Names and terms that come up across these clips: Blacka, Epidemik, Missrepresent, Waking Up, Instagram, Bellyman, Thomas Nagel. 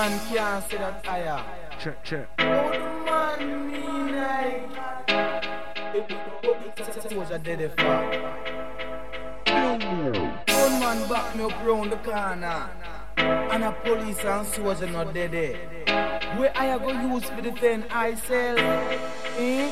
man can't say that I am. Check, check. Old man mean like was a dead fuck. Old man back me up round the corner, and a police and soldier not dead there. Where I go use for the thing I sell? Eh?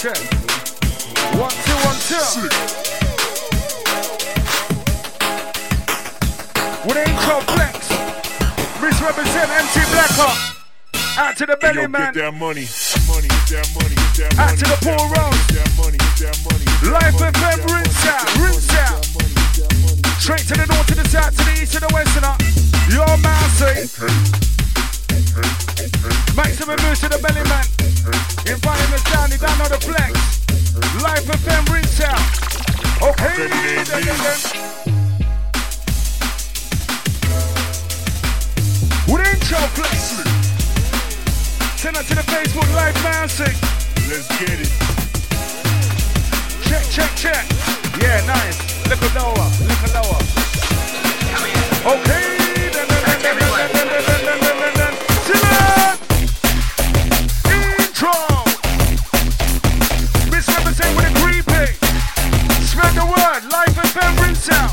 Okay. 1, 2, 1, 2. Well, it ain't complex. Missrepresent MC Blacka. Out to the belly, yo, man. Get that money. Money. Out to the poor road. Life and fame, rinse out. Straight to the north, to the south, to the east, to the west, and up. Yo, mousey. Maximum moves to the belly, man. Environment down, he down on the flex. Life and fame, rinse out. Okay, with intro, flex. Send out to the Facebook live bouncing. Let's get it. Check. Yeah, nice. Look lower. Okay. Then. Sit up. Intro. Missrepresent with a creepy. Spread the word. Life and fame rinse out.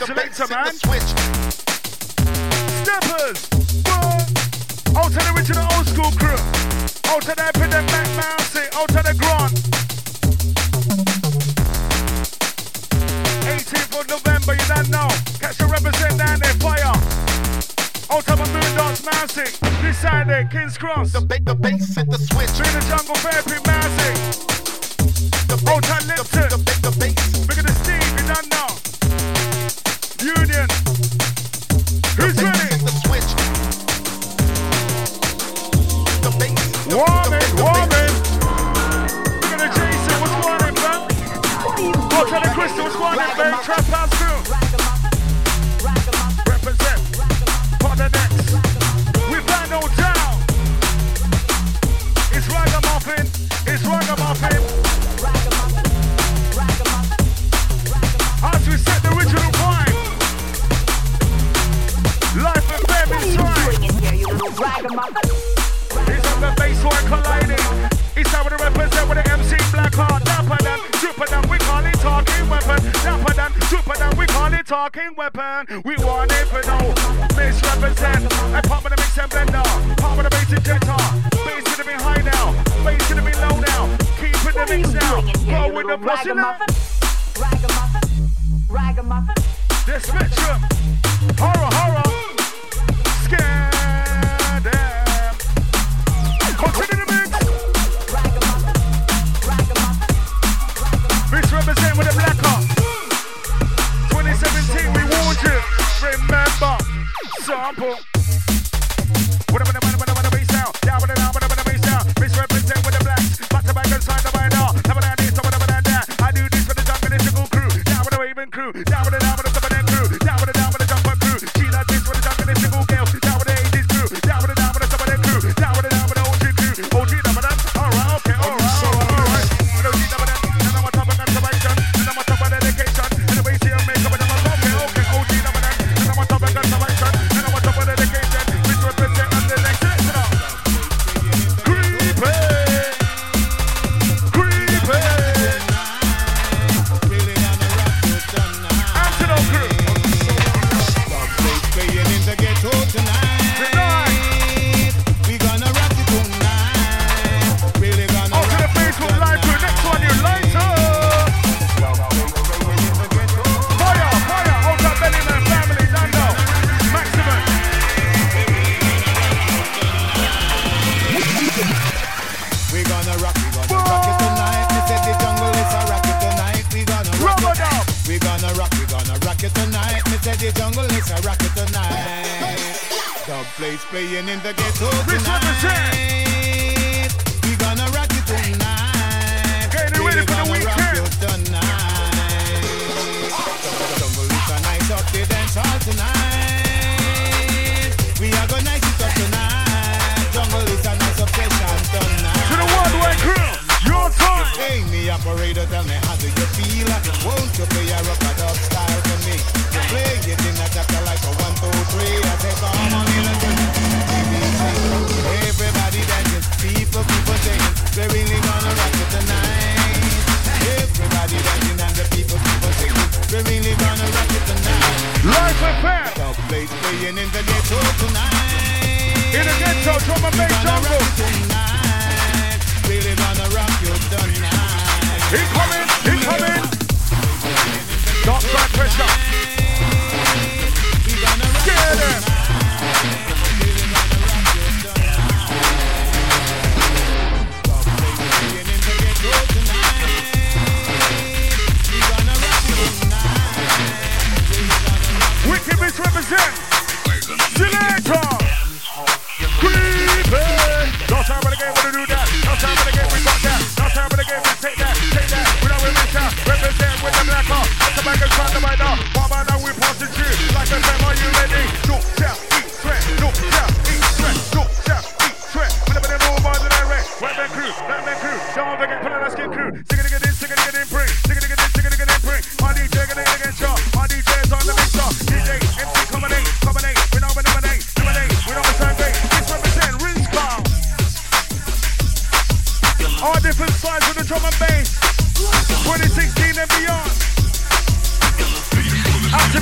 the selector, man. Steppers. Whoa. Out to the original old school crew. Out to the Epidemik Mountain. Out to the Grand. 18th of November, you don't know. Catch the represent down there, fire. Out to the Moon Dance Mountain. This side there, King's Cross. The bass hit the switch. We're in the jungle, Fairview Mountain. Out to Lipton. The bass. Bigger than Steve, you don't know. Union. Who's ready? The switch. The bass. Warming. Look at the Jason, what's going on, fam? Go to the Crystal, what's going on, man? Trap house crew. Represent. For the next. We've got no down. It's Ragamuffin. It's Ragamuffin. As we set the original vibe, life and fame is right. It's on the bass line colliding. It's how we represent with the MC Blacka. Dapper than, super than, we call it talking weapon. Dapper than, super than, we call it talking weapon. We want it for no misrepresent. I pop with the mix and blender, pop with the bass injector. Bass gonna be high now, bass gonna be low now. Keep it the mix now, go with the plus now. Ragamuffin. The spectrum. Horror. Scare them. Continue the mix. Ragamuffin. Missrepresent with a Blacka. 2017, we warned you. Remember. Sample. What a bass sound. Down with it, down with a bass sound. Missrepresent with the blacks. Back to back and side to side now. Never that this, never that that. I do this for the jungle and the crew. Raven crew, down with the top of that crew, down with the jumper crew. She like this with the jump and the single girls, down with the 80s crew, down with the top of that crew, down with the OG crew. OG number that, alright, okay, alright. With OG number that, and I'm on top of that submission, and I'm on top of that dedication, and the way she make up, and I'm on okay, OG number that, and I'm on top of that submission, and I'm on top of that dedication, which represent on the next section. Creepy. Tonight, we gonna rock it tonight. Really gonna rock it tonight. Oh, to the Facebook live crew, next one you light up. Fire, oh, that Bellyman family, Lando, Maximus. We gonna rock it tonight. They said the jungle is a rock it tonight. We gonna rock it tonight. They said the jungle is a rock it tonight. The place playing in the ghetto tonight. We gonna rock it tonight. Getting ready for the weekend. The jungle is a nice up to dance all tonight. We are gonna nice it up tonight. Jungle is a nice up tonight. To the worldwide crew, your time. Hey, me operator, tell me how do you feel? Won't you play a rock and up style for me? You play it in a chapter like a 1, 2, 3. I say come on. Everybody dancing, people singing. We're really gonna rock it tonight. Everybody dancing and the people singing. We're really gonna rock it tonight. Life and fair. The place playing in the ghetto tonight. In the ghetto, drum and bass jungle tonight. Really gonna rock you tonight. Incoming. Don't try pressure. Scare them. Represent Selector Creepy. No time for the game, we do that. No time for the game, we got that. No time for the game, we take that. We don't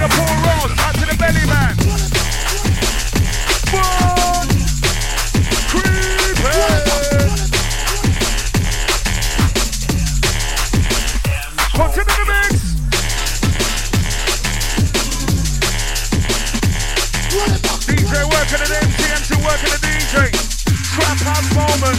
to the poor rolls, out to the belly man. One, creepers. Continue the mix. DJ working at MTM to working at DJ. Trap house moment.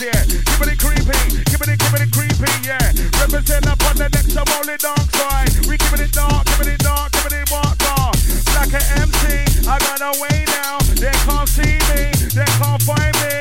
yeah. Keeping it creepy, yeah. Represent up on the next, I'm only dark side. We keeping it dark, keeping it dark, keeping it dark, dark. Blacka MC, I got away now. They can't see me, they can't find me.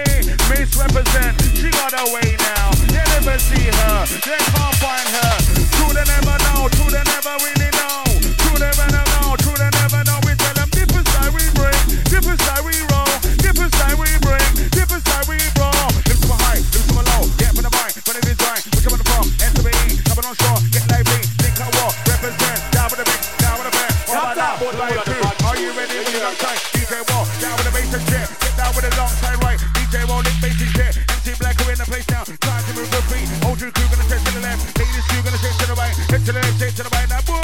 Missrepresent, she got away now. They never see her, they can't find her. True, they never know, true, they never really know. True, they never know, true, they never know. We tell them different side we bring, different side we roll, different side we bring, different side we roll. Lips to my high, lips to my low, get from the mind, but it is right. We're coming from S-B-E, coming on shore, get lively, think I walk, represent, down with the mix, down with the back, all about that, boy, like two. Are you ready when you're outside? DJ Wall, down with the bass and shit, get down with the long side right. DJ Wall, lick bass and shit, MC Blacka in the place now, trying to move the feet. Old Drew crew gonna take to the left, ladies crew gonna take to the right, hit to the left, take to the right, now boom.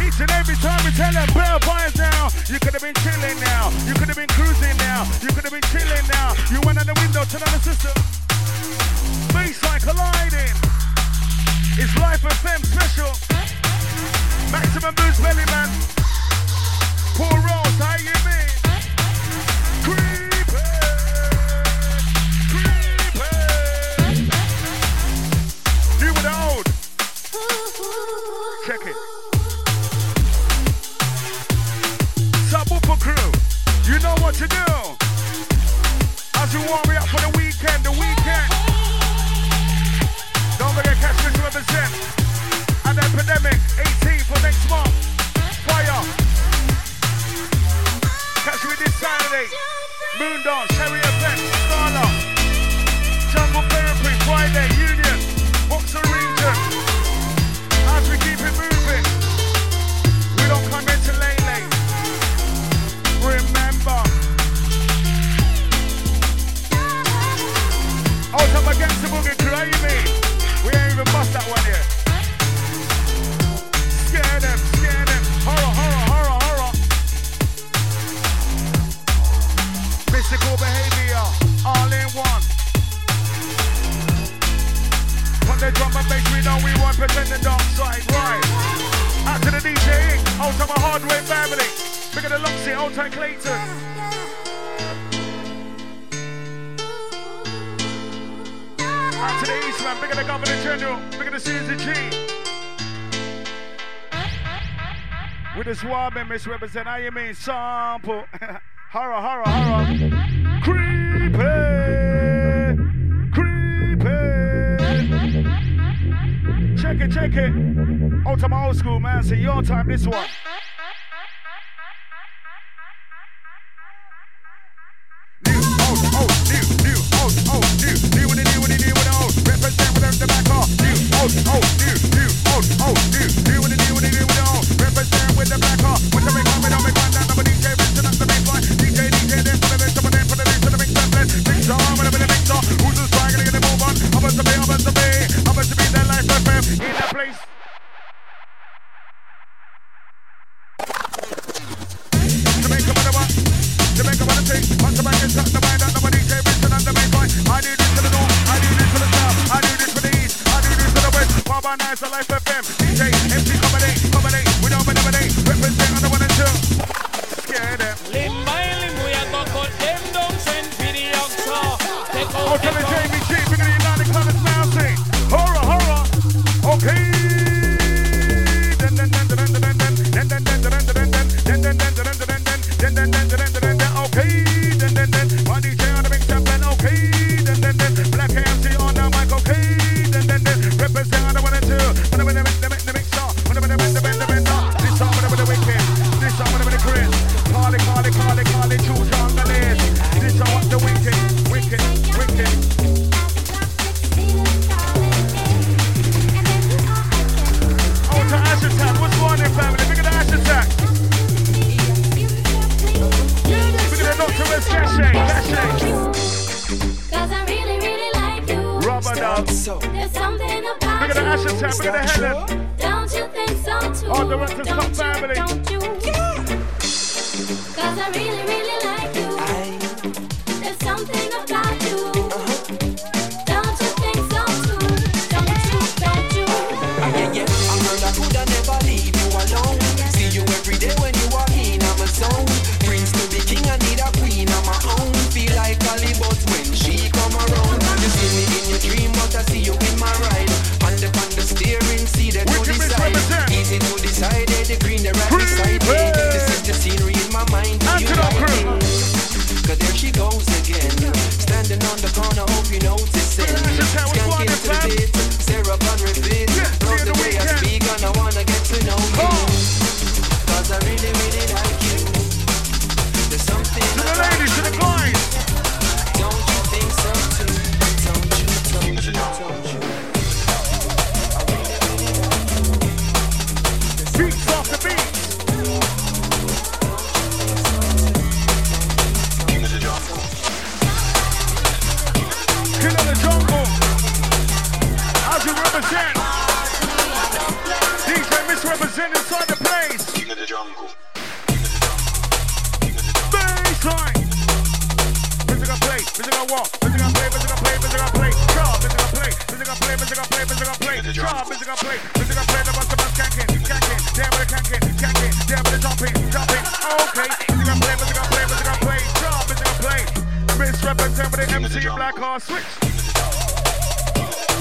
Each and every time we tell them bell boys now, you could have been chilling now, you could have been cruising now, you could have been chilling now. You went out the window, turn on the system. Baseline colliding. It's Life FM special. Maximum boost, Bellyman. Poor Rose, how you mean? Creepy. You were the old. Check it. Subwoofer crew, you know what to do. As you warm me up for the weekend. Don't forget, catch me to represent. And Epidemik, 18 for next month. Fire. Catch me this Saturday. Moondance, Cherry Event, Starla. Jungle Therapy, Friday, Union, Boxer Region. As we keep it moving, we don't come in to lay late. Remember. Out of against the boogie gravy. We ain't even bust that one yet. Scare them, horror. Mystical behavior, all in one. When they drop a bass, we know we won't pretend the dark side, right? Out to the DJ, out to my hardware family. Look at the locks here, out to Clayton. Out to the East Man, big at the Governor General, big at the Susie G. With the swab and Missrepresent, how you mean? Sample. horror. Creepy. Check it. Out to my old school, man. So your time, this one. New, with the new, with the new, with the old. Represent with the back off. New, with the new, with the new, with the old. Represent with the back off. With the big one, we don't make one down. Number DJ, Vincent, up the baseline. DJ, then for the next, up and then for the next, to the big step, then. Big star, with a bit of big star. Who's the strike, gonna get the move on? I'm about to be that Life FM in that place. It's a Life FM, DJ, MC, comedy, we don't be nobody, represent on the 1 and 2. Scare them. Limb by limb, we are gonna cut them down, send video star. Take over. Okay, JBG, we're gonna United Colors now, see. Horror. Okay. Then, okay. Then, my DJ on the big step, then, okay. Then, Black MC on the mic, okay. Represent on the 1 and 2. This song with the wicked. This song with the Chris. Carly, choose on the list. This song with the wicked. Oh, to Ash Attack. What's going on, family? Look at the Ash Attack. Look at the Nocturus Gashay. So. There's something about look at the Ashes Tap, look at the Helen. Don't you think so too? All the rest of the Cup family. Yeah. Cause I really like you. There's something about you. Don't you think so too? Don't you? Yeah. A girl I could never leave you alone. See you every day when you walk in, I'm a zone. Prince to be king, I need a queen, I'm my own. Feel like Hollywood. want. Bitch, I gon' play, bitch, I gon' play, bitch, I gon' play. Draw, bitch, I gon' play, bitch, I gon' play, bitch, I gon' play, bitch, I gon' play. Draw, bitch, I gon' play, bitch, I gon' play. The bus, can't. Damn it, can't. Damn it, jump in. Okay, bitch, I gon' play, bitch, I gon' play, bitch, I gon' play. Draw, bitch, I gon' play. Missrepresent with an MC Blacka switch.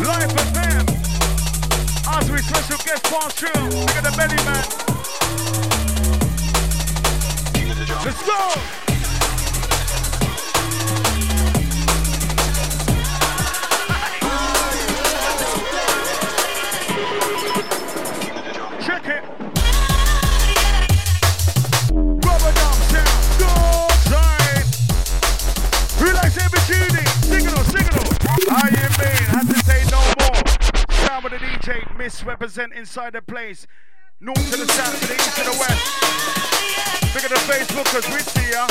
Life of them. As we special guest pass through, look at the Bellyman. Let's go. Missrepresent inside the place. North to the south, to the east to the west. Look at the Facebookers, we see ya.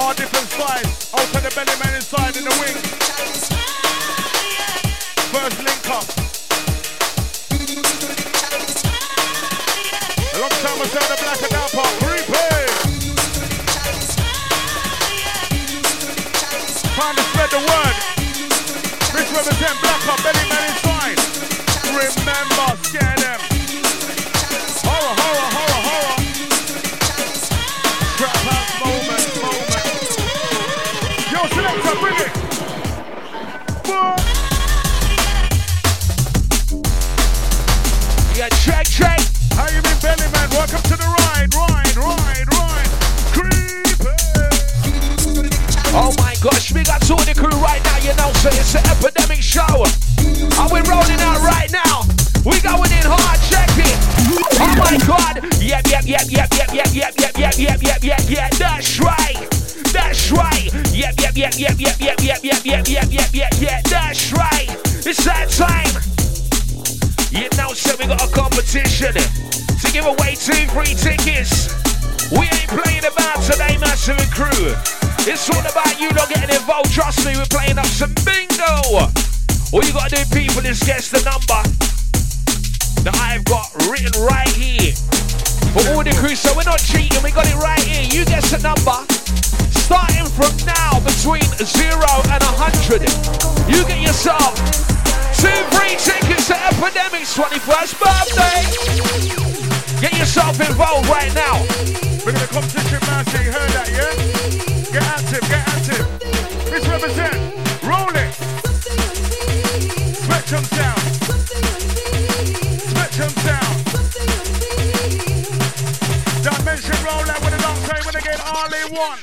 All different sides. Open the Bellyman inside in the wing. First link up. A long time we saw the Blacka down park. Replay. Time to spread the word. Represent Blacka, Bellyman inside. Remember, scare them. Horror, horror, horror, horror. Trap house moment. Yo, selector, bring it. Boom. Yeah, track. How you been, Bellyman? Welcome to the ride. Creepy. Oh my gosh, we got two of the crew right now. You know, so it's an epidemic show. And we're rolling out right now. We going in hard, check it. Oh my God. Yep. That's right. Yep. That's right. It's that time. You know, so we got a competition to give away 2 free tickets. We ain't playing about today, massive and crew. It's all about you not getting involved, trust me, we're playing up some bingo. All you gotta do, people, is guess the number that I've got written right here. For all the crew, so we're not cheating, we got it right here. You guess the number, starting from now, between 0 and 100. You get yourself 2 free tickets to Epidemik's 21st birthday. Get yourself involved right now. We're gonna come to the man, so you heard that, yeah? Get active. Missrepresent. Roll it. Smack them down. Dimension roll out with a long time when they get all in one.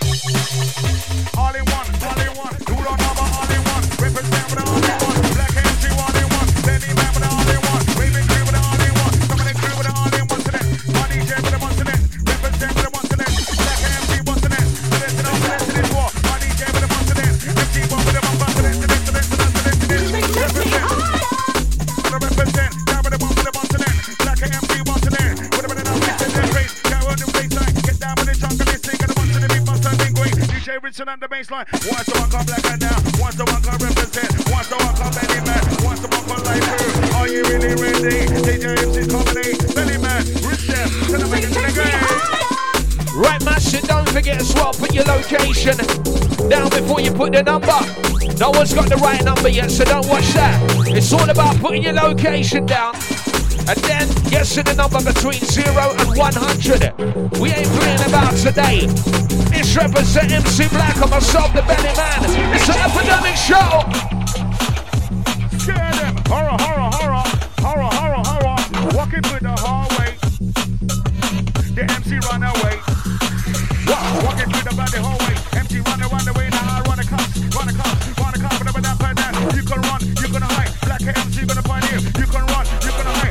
Cool on number all in one. Represent with an all in one. Black MC all in one. Benny man with an all in one. Raven crew with an all in one. Dominic crew with an all in one today. Money J with an all in one. Represent with an all in one. The baseline. Once the one come Blacka now, once the one come represent, once the one come Bellyman, once the one come life crew. Are you really ready? DJ MC's company, Bellyman, rich chef, gonna make it to the game. Right, massive, don't forget as well, put your location down before you put the number. No one's got the right number yet, so don't watch that. It's all about putting your location down. And then guessing the number between 0 and 100. We ain't playing about today. It's represent MC Blacka, myself, the Bellyman. It's an epidemic show. Scare them. Horror. Walking with the hallway. The MC run away. Walking through the bloody hallway. MC run away. Now I run a cop. Whatever that per down. You can run. You can hide. Blacka MC gonna find you. You can run. You can hide.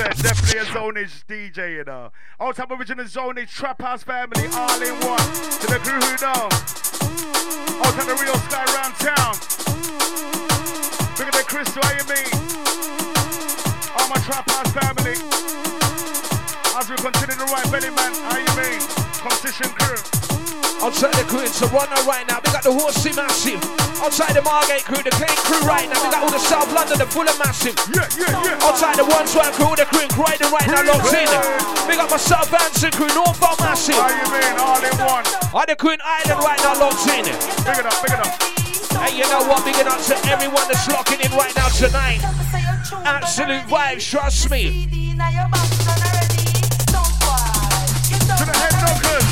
said, definitely a zonage DJ, you know. Old time original zonage, trap house family, all in one. To the crew who know. Old time the real sky round town. Look at the crystal, how you mean? All my trap house family. As we continue to ride Bellyman, how you mean? Competition crew. Outside the crew, it's a runner right now. We got the Horsey Massive. Outside the Margate crew, the Kane crew right now. We got all the South London, the Fuller Massive. Yeah. Outside the One Swan crew, the crew riding right now, locked in. We got my South Anson crew, Norfolk Massive. How you mean, all in one? All the crew in Ireland right now, locked in. Big it up. Hey, you know what? Big it up to everyone that's locking in right now tonight. Absolute vibes, trust me. To the head knockers.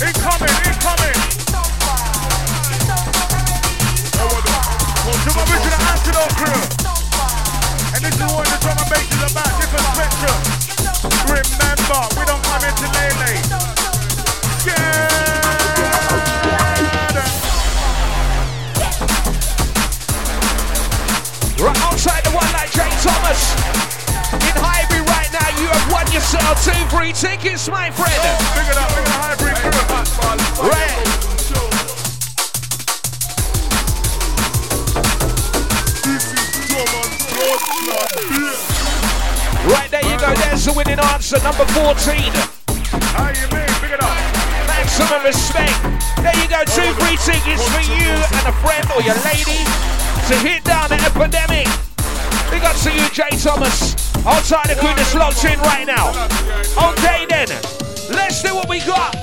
Incoming. To my original Antidote crew. And this is what the drum and bass is about, different spectrum. Remember, we don't come into Lele. Yeah! Right outside the one like Jay Thomas. In Highbury right now, you have won yourself 2 free tickets, my friend. Big it up, Highbury. Red. Right there you go, there's the winning answer, number 14. How you mean? Pick it up. Maximum respect. There you go, 2 free tickets for you and a friend or your lady to hit down the Epidemik. Big up to you, Jay Thomas. Outside the crew that's locked in right now. Okay then, let's do what we got.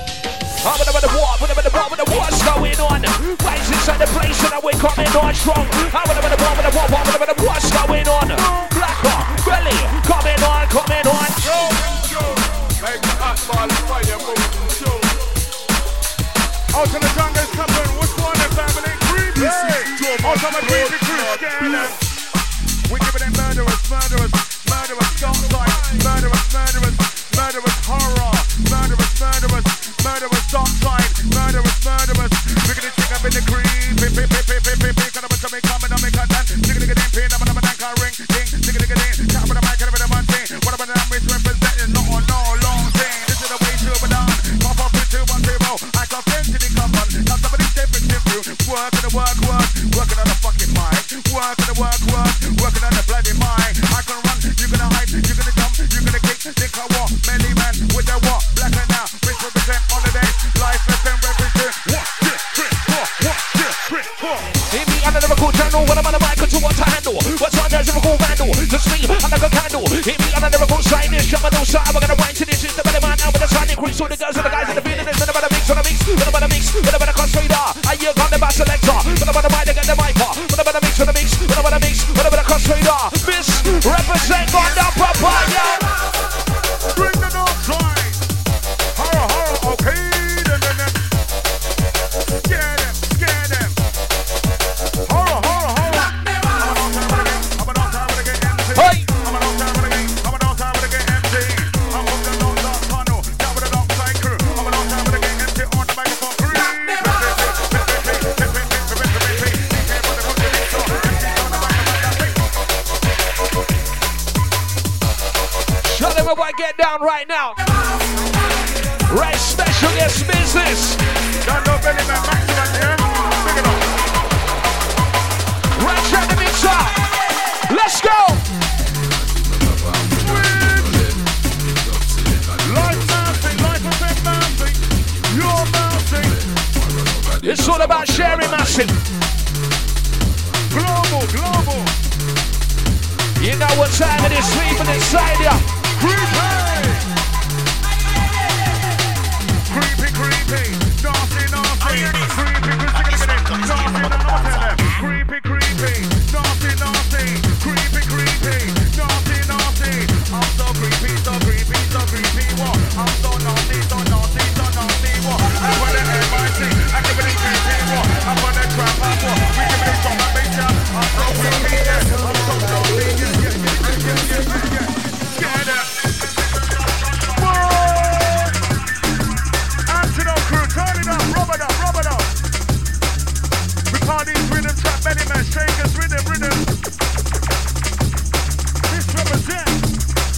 What's going on? Waves inside the place and we're coming on strong. What's going on? Blacka, Belly, coming on. Make the hot ball fire move. Out to the jungle company, what's going on, family? Creepy. Out to my creepy crew, scanner. We're giving them murderers, don't like murderers, horror, murderers, don't like. Murderers, we're gonna check up in the creep. Pip, cut up a tummy, come and I make a dance. Dig it in, pin, I'm gonna make a ring, ding, dig it in, top of the mic, cut up in the one thing. What about the misrepresenting? No, long thing. This is the way to go down. Pop up with 2, 1, 0. I can't send to the common. Now somebody's different to you. Work, working on the fucking mic. Work, working on the bloody mic. I can run, you're gonna hide, you're gonna jump, you're gonna kick. Think I walk, many man with that walk. Blacka now, misrepresent on the day. Life is when I'm on the mic, I do what I handle. What's on there's a cool vandal. Just me, I'm like a candle. Hit me, I'm never gonna sign this. Shut my nose out, we're gonna wind to this. It's the better man, I'm gonna sign it. Crease all the girls and the guys in the building. It's about a mix, on a mix, it's about a mix, it's about a cross-fader. I yield on the bass selector. When I'm on the mic, I get the mic. When I'm on the mix, on a mix, when I'm on a mix, when I'm on a cross-fader. Missrepresent on the papaya. Bring the dog sign. Horror, okay. Get down right now. Right, special guest business. Don't know Bellyman, Maximum, yeah? Pick it up. Right, try the mix up. Let's go. Life mounting, you're mounting. It's all about sharing, massive. Global. You know what time it is, sleeping inside ya. Creepy, nasty, I'm so creepy, what? I'm so nasty, what? I wanna MIC, I give it a creepy, what? I wanna trap up, what? We give it a song, I make ya, I'm so creepy, yeah, I'm so nasty, yeah. Antidote crew,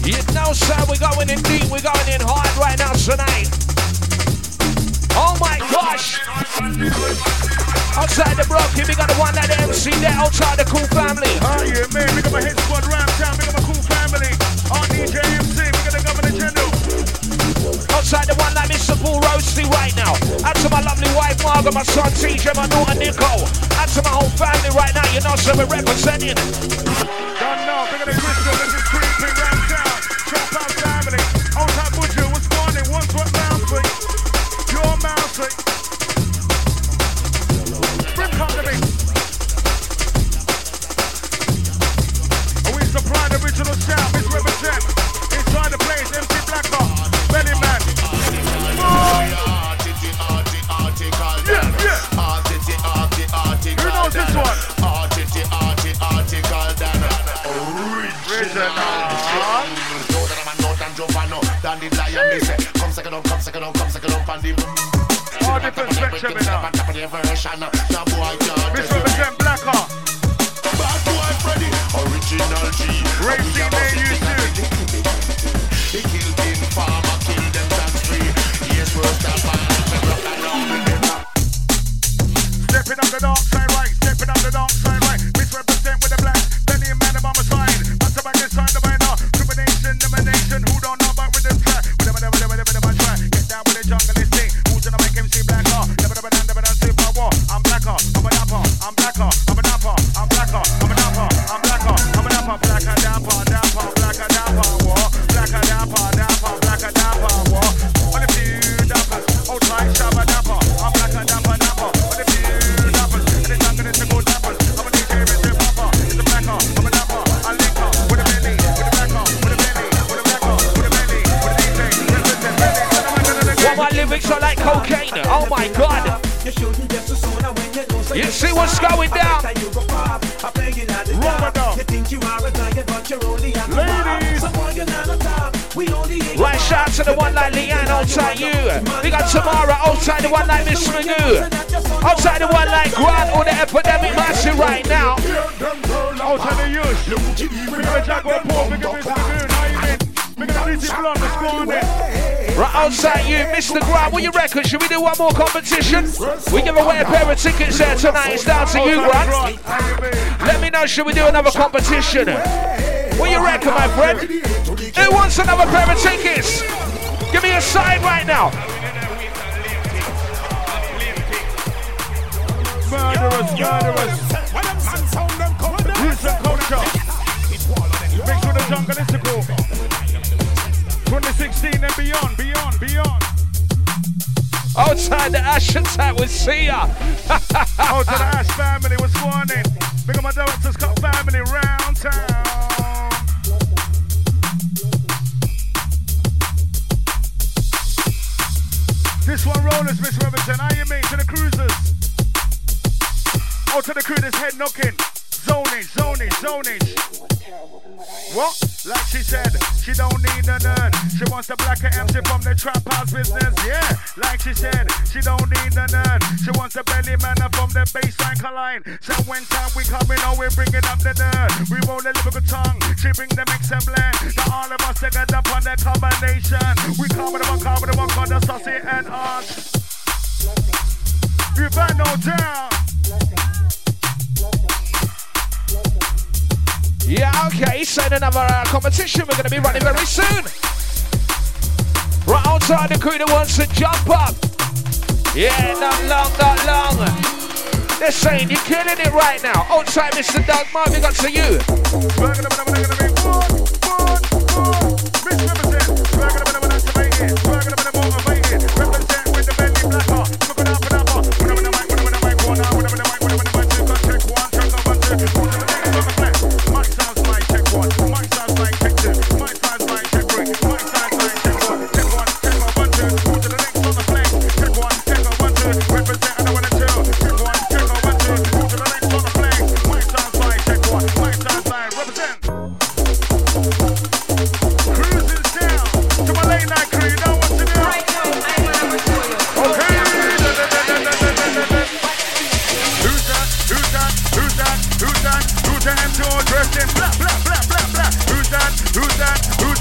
You know, sir, we're going in deep, we're going in hard right now tonight. Oh my gosh! Outside the block, here we got the one that MC there, outside the cool family. Oh yeah, man, we got my hit squad, Ram Town, we got my cool family. On DJ MC, we got the Governor General. Outside the one that Mr. Paul Roasty right now. Out to my lovely wife, Margaret, my son TJ, my daughter Nicole. Out to my whole family right now, you know, so we're representing. Don't know, we got the crystal, this is creepy, Ram Town. Trap out family. On top Buju, what's going on? One's what mountain. Your mountain. Brim, come to me. And we supply the original sound, Missrepresent. Inside the place, MC Blacka, Bellyman. Who knows this one? All different spectrum in now. Missrepresent Blacka. Bad boy Freddy, original G. Racing they used to. He killed in farmer, killed them that's free. Yes, we're stepping up the dark side right, stepping up the dark side right. Missrepresent with the black, Benny and man of mama's side. That's about this side of my now. Domination, domination, who don't know about with this track? Whatever, try. Get down with the jungle. Outside you, we got Tamara outside the one like Miss Magoo, outside the one like Grant or the Epidemik massive right now. Outside the youth, we got Jack or Paul, we got Miss Magoo, how you been? We got Lizzie Blonde, let's go on there. Right outside you, Mr. Grant, what you reckon? Should we do one more competition? We give away a pair of tickets there tonight, it's down to you, Grant. Let me know, should we do another competition? What you reckon, my friend? Who wants another pair of tickets? Give me a sign right now. Murderers. Roots and culture. Make sure the jungle is to go. 2016 and beyond. Outside the Ash attack with Sia. Out to the Ash family, what's morning? Big up my director's cut family round town. This one rollers, Missrepresent, I am in to the cruisers. Oh, to the crew that's head knocking. Zonage. What? Like she said, she don't need a nerd. She wants the Blacka MC from the trap house business. Yeah, like she said, she don't need a nerd. She wants the Bellyman from the baseline colline. So when time we coming on, we're bringing up the nerd. We roll a little bit tongue. She bring the mix and blend. Now all of us together up on that combination. We come with the one, called the saucy and us. You better know down. Yeah, okay, so another competition we're going to be running very soon. Right outside the crew that wants to jump up. Yeah, not long. They're saying you're killing it right now. Outside Mr. Doug Marv, we got to you. Who's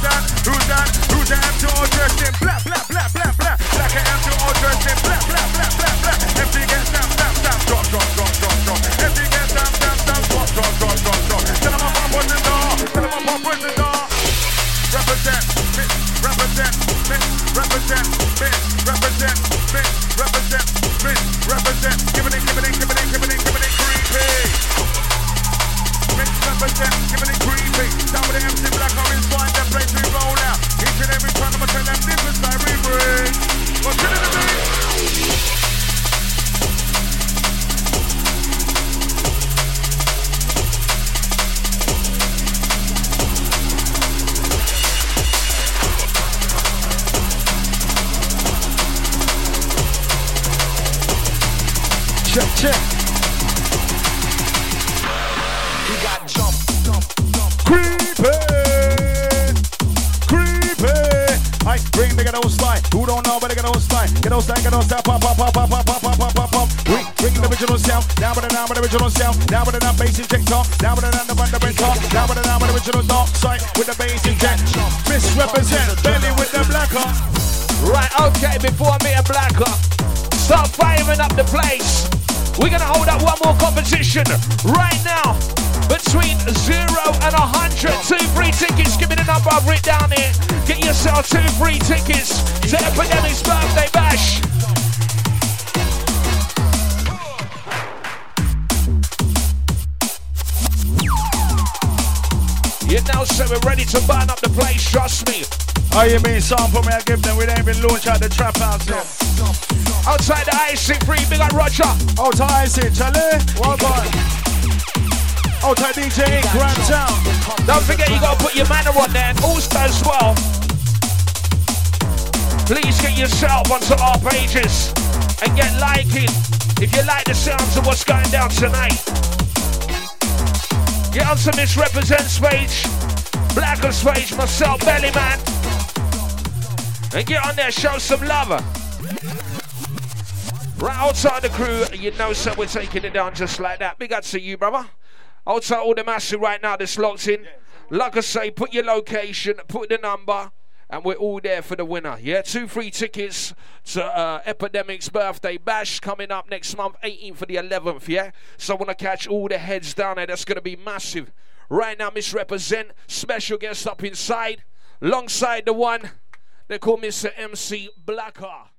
that? Missrepresent, Missrepresent, Missrepresent, Missrepresent, Missrepresent, Missrepresent, giving it creepy. Missrepresent, giving it creepy. Down with the MC Blacka inside that place we roll out. Each and every time I'ma tell them this is like we bring. What's in the mix? Check. You got jump. Creepy. I bring the ghetto slide. Who don't know but the ghetto slide. Pop. We bring the original sound. Now with the bass inject off. Now with the top. Now with the original dark side with the bass inject. Missrepresent Belly with the Blacka. Right, okay. Before I meet a Blacka, start firing up the place. We're gonna hold up one more competition right now between 0 and 100. 2 free tickets. Give me the number I've written down here. Get yourself 2 free tickets to Epidemik's birthday bash. You know, so we're ready to burn up the place. Trust me. Oh, you mean sample me? I give them. We don't even launch out the trap house yet. Outside the IC free, big up Roger. Outside IC, Charlie, well done. Outside DJ, Grand Town. Don't forget you gotta put your manner on there and also as well. Please get yourself onto our pages and get liking if you like the sounds of what's going down tonight. Get onto Missrepresent's page, Blacka's page, myself, Bellyman. And get on there, show some love. Right outside the crew, you know, so we're taking it down just like that. Big up to you, brother. Outside all the massive right now that's locked in. Like I say, put your location, put the number, and we're all there for the winner. Yeah, 2 free tickets to Epidemik's birthday bash coming up next month, 18th for the 11th, yeah? So I want to catch all the heads down there. That's going to be massive. Right now, Missrepresent, special guest up inside, alongside the one they call Mr. MC Blacka.